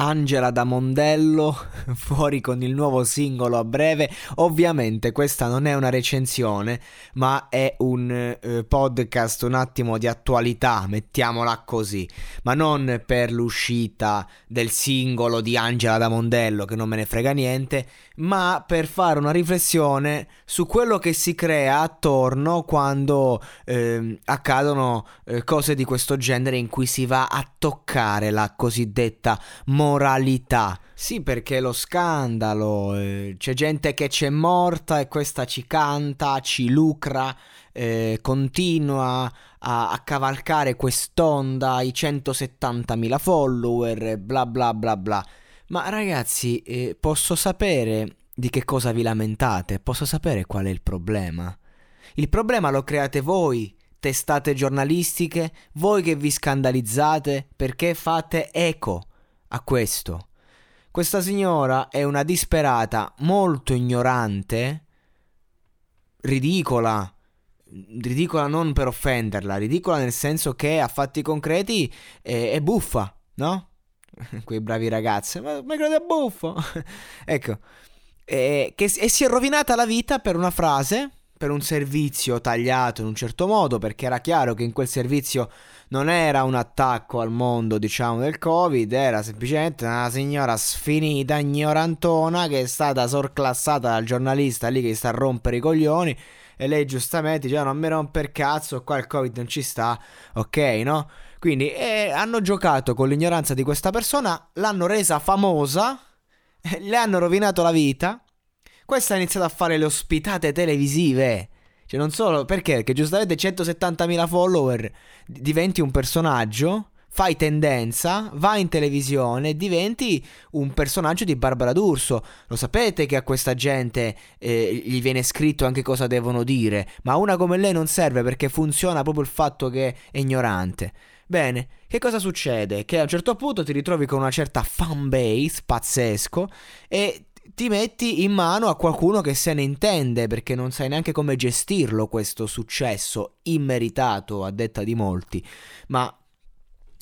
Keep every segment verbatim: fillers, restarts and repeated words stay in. Angela Da Mondello, fuori con il nuovo singolo a breve. Ovviamente questa non è una recensione, ma è un eh, podcast un attimo di attualità, mettiamola così, ma non per l'uscita del singolo di Angela Da Mondello, che non me ne frega niente, ma per fare una riflessione su quello che si crea attorno quando eh, accadono eh, cose di questo genere, in cui si va a toccare la cosiddetta moralità. Sì, perché lo scandalo, eh, c'è gente che c'è morta e questa ci canta, ci lucra, eh, continua a, a cavalcare quest'onda, i centosettantamila follower, bla bla bla bla. Ma ragazzi, eh, posso sapere di che cosa vi lamentate? Posso sapere qual è il problema? Il problema lo create voi, testate giornalistiche, voi che vi scandalizzate perché fate eco a questo. Questa signora è una disperata, molto ignorante, ridicola, ridicola non per offenderla, ridicola nel senso che a fatti concreti è, è buffa, no? Quei bravi ragazzi, ma, ma credo è buffo. Ecco, e, che, e si è rovinata la vita per una frase, per un servizio tagliato in un certo modo, perché era chiaro che in quel servizio non era un attacco al mondo, diciamo, del Covid, era semplicemente una signora sfinita, ignorantona, che è stata sorclassata dal giornalista lì che sta a rompere i coglioni, e lei giustamente diceva: non mi romper cazzo, qua il Covid non ci sta, ok, no? Quindi eh, hanno giocato con l'ignoranza di questa persona, l'hanno resa famosa, le hanno rovinato la vita. Questa ha iniziato a fare le ospitate televisive. Cioè, non solo perché, perché giustamente centosettantamila follower, diventi un personaggio, fai tendenza, vai in televisione, diventi un personaggio di Barbara D'Urso. Lo sapete che a questa gente eh, gli viene scritto anche cosa devono dire, ma una come lei non serve, perché funziona proprio il fatto che è ignorante. Bene, che cosa succede? Che a un certo punto ti ritrovi con una certa fan base, pazzesco, e ti metti in mano a qualcuno che se ne intende, perché non sai neanche come gestirlo questo successo immeritato a detta di molti. Ma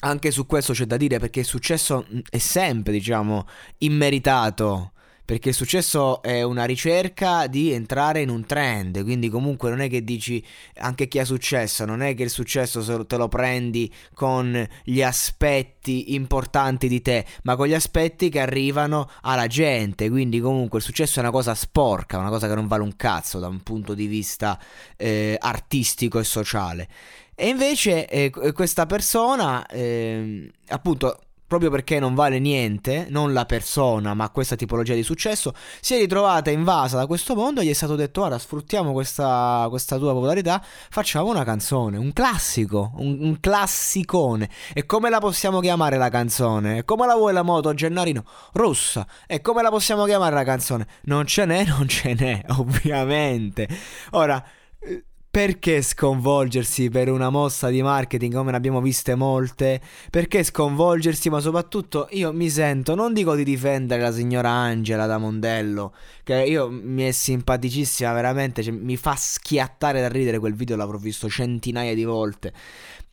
anche su questo c'è da dire, perché il successo è sempre, diciamo, immeritato, perché il successo è una ricerca di entrare in un trend, quindi comunque non è che dici, anche chi ha successo, non è che il successo te lo prendi con gli aspetti importanti di te, ma con gli aspetti che arrivano alla gente, quindi comunque il successo è una cosa sporca, una cosa che non vale un cazzo da un punto di vista eh, artistico e sociale. E invece eh, questa persona, eh, appunto, proprio perché non vale niente, non la persona, ma questa tipologia di successo, si è ritrovata invasa da questo mondo, e gli è stato detto: ora sfruttiamo questa, questa tua popolarità, facciamo una canzone, un classico, un, un classicone. E come la possiamo chiamare la canzone? E come la vuoi la moto, Gennarino? Rossa. E come la possiamo chiamare la canzone? Non ce n'è, non ce n'è, ovviamente. Ora, perché sconvolgersi per una mossa di marketing, come ne abbiamo viste molte? Perché sconvolgersi? Ma soprattutto io mi sento, non dico di difendere la signora Angela Da Mondello, che io mi è simpaticissima veramente, cioè, mi fa schiattare da ridere, quel video l'avrò visto centinaia di volte.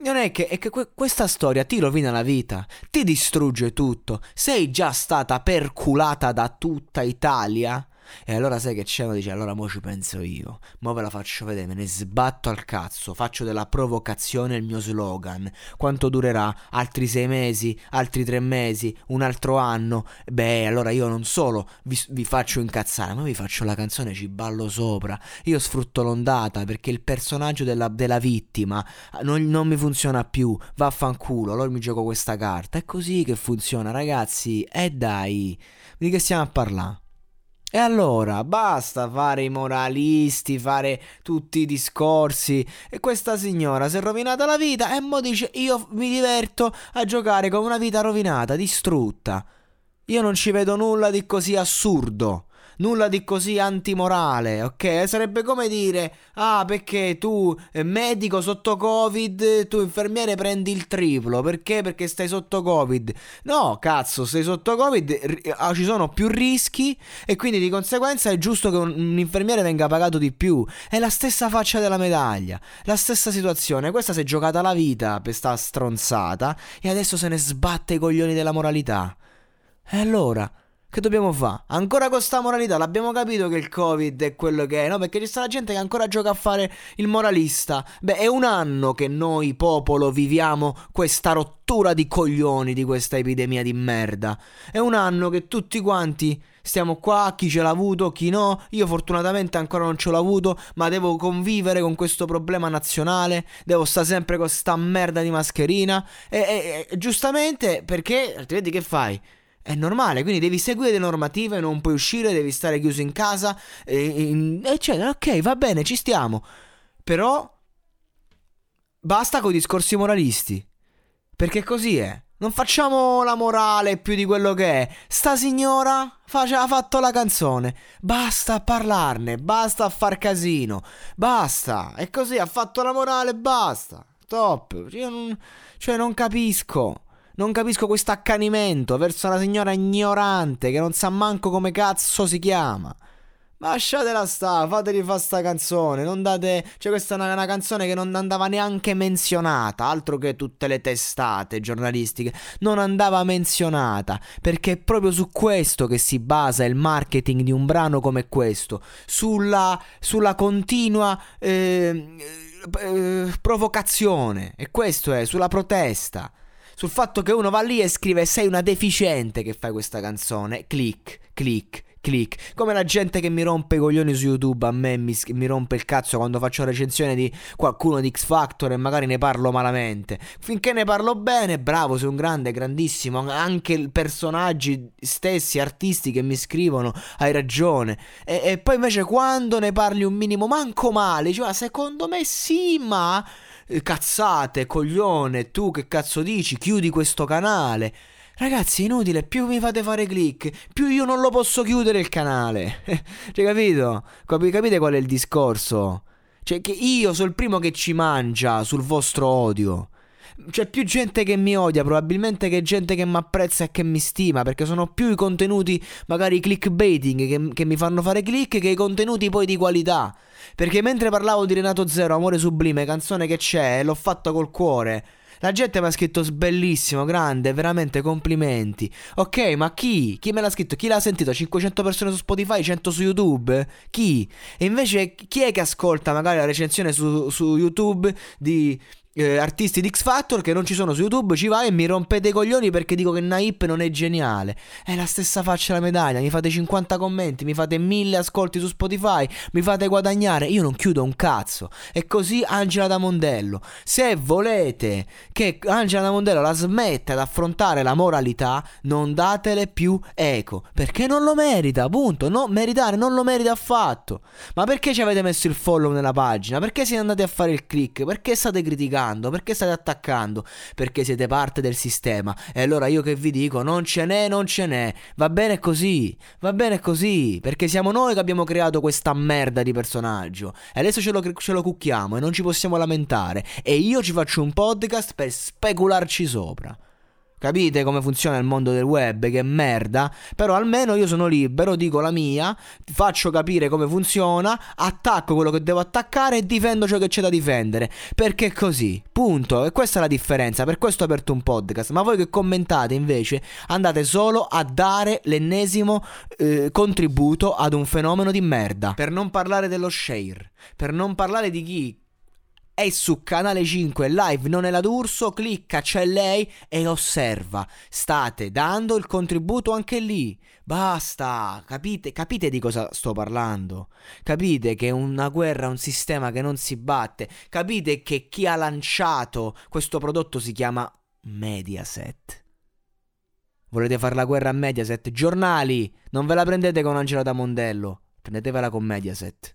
Non è che, è che que- questa storia ti rovina la vita, ti distrugge tutto, sei già stata perculata da tutta Italia. E allora sai che c'è uno dice: allora mo ci penso io, mo ve la faccio vedere, me ne sbatto al cazzo, faccio della provocazione il mio slogan. Quanto durerà? Altri sei mesi? Altri tre mesi? Un altro anno? Beh, allora io non solo vi, vi faccio incazzare, ma vi faccio la canzone, ci ballo sopra. Io sfrutto l'ondata, perché il personaggio della, della vittima non, non mi funziona più, vaffanculo, allora mi gioco questa carta. È così che funziona, ragazzi. E eh dai, di che stiamo a parlare? E allora basta fare i moralisti, fare tutti i discorsi. E questa signora si è rovinata la vita e mo dice: io mi diverto a giocare con una vita rovinata, distrutta. Io non ci vedo nulla di così assurdo nulla di così antimorale, ok? Sarebbe come dire: ah, perché tu eh, medico sotto Covid, tu infermiere prendi il triplo, perché? Perché stai sotto Covid. No, cazzo, sei sotto Covid, r- ah, ci sono più rischi e quindi di conseguenza è giusto che un, un infermiere venga pagato di più. È la stessa faccia della medaglia, la stessa situazione. Questa si è giocata la vita per sta stronzata e adesso se ne sbatte i coglioni della moralità. E allora che dobbiamo fare? Ancora con sta moralità? L'abbiamo capito che il Covid è quello che è, no? Perché ci sta la gente che ancora gioca a fare il moralista. Beh, è un anno che noi, popolo, viviamo questa rottura di coglioni di questa epidemia di merda. È un anno che tutti quanti stiamo qua, chi ce l'ha avuto, chi no. Io fortunatamente ancora non ce l'ho avuto, ma devo convivere con questo problema nazionale. Devo stare sempre con sta merda di mascherina. E, e, e giustamente, perché altrimenti che fai? È normale, quindi devi seguire le normative, non puoi uscire, devi stare chiuso in casa, eccetera. Ok, va bene, ci stiamo. Però basta con i discorsi moralisti, perché così è. Non facciamo la morale più di quello che è. Sta signora fa- ha fatto la canzone. Basta parlarne, basta far casino, basta. È così, ha fatto la morale, basta. Top. Io non, cioè non capisco. Non capisco questo accanimento verso una signora ignorante che non sa manco come cazzo si chiama. Lasciatela sta, fateli fa sta canzone, non date... Cioè questa è una, una canzone che non andava neanche menzionata, altro che tutte le testate giornalistiche, non andava menzionata, perché è proprio su questo che si basa il marketing di un brano come questo, sulla, sulla continua eh, eh, provocazione, e questo è, sulla protesta. Sul fatto che uno va lì e scrive: sei una deficiente che fai questa canzone. Click, click, click. Come la gente che mi rompe i coglioni su YouTube. A me mi, mi rompe il cazzo quando faccio recensione di qualcuno di X Factor e magari ne parlo malamente. Finché ne parlo bene, bravo, sei un grande, grandissimo. Anche personaggi stessi, artisti che mi scrivono: hai ragione. E, e poi invece quando ne parli un minimo manco male, cioè secondo me sì, ma... cazzate, coglione, tu che cazzo dici? Chiudi questo canale. Ragazzi, è inutile, più mi fate fare click, più io non lo posso chiudere il canale. Cioè, capito? Cap- capite qual è il discorso? Cioè, che io sono il primo che ci mangia sul vostro odio. C'è più gente che mi odia probabilmente che gente che mi apprezza e che mi stima, perché sono più i contenuti magari clickbaiting che, che mi fanno fare click che i contenuti poi di qualità. Perché mentre parlavo di Renato Zero, Amore Sublime, canzone che c'è, l'ho fatta col cuore, la gente mi ha scritto: bellissimo, grande, veramente complimenti. Ok, ma chi? Chi me l'ha scritto? Chi l'ha sentito? cinquecento persone su Spotify, cento su YouTube? Chi? E invece chi è che ascolta magari la recensione su, su YouTube di... Eh, artisti di X Factor che non ci sono su YouTube, ci vai e mi rompete i coglioni perché dico che Naip non è geniale. È la stessa faccia della medaglia. Mi fate cinquanta commenti, mi fate mille ascolti su Spotify, mi fate guadagnare, io non chiudo un cazzo. E così Angela Da Mondello. Se volete che Angela Da Mondello la smetta ad affrontare la moralità, non datele più eco, perché non lo merita, punto. No, meritare non lo merita affatto. Ma perché ci avete messo il follow nella pagina? Perché siete andati a fare il click? Perché state criticando? Perché state attaccando? Perché siete parte del sistema. E allora io che vi dico: non ce n'è, non ce n'è. Va bene così, va bene così, perché siamo noi che abbiamo creato questa merda di personaggio e adesso ce lo, ce lo cucchiamo e non ci possiamo lamentare. E io ci faccio un podcast per specularci sopra. Capite come funziona il mondo del web? Che merda. Però almeno io sono libero, dico la mia, faccio capire come funziona, attacco quello che devo attaccare e difendo ciò che c'è da difendere, perché è così, punto. E questa è la differenza, per questo ho aperto un podcast. Ma voi che commentate invece andate solo a dare l'ennesimo eh, contributo ad un fenomeno di merda. Per non parlare dello share, per non parlare di chi è su Canale cinque live, non è la D'Urso, clicca, c'è lei e osserva. State dando il contributo anche lì. Basta, capite, capite di cosa sto parlando? Capite che una guerra è un sistema che non si batte? Capite che chi ha lanciato questo prodotto si chiama Mediaset? Volete fare la guerra a Mediaset? Giornali, non ve la prendete con Angela Da Mondello, prendetevela con Mediaset.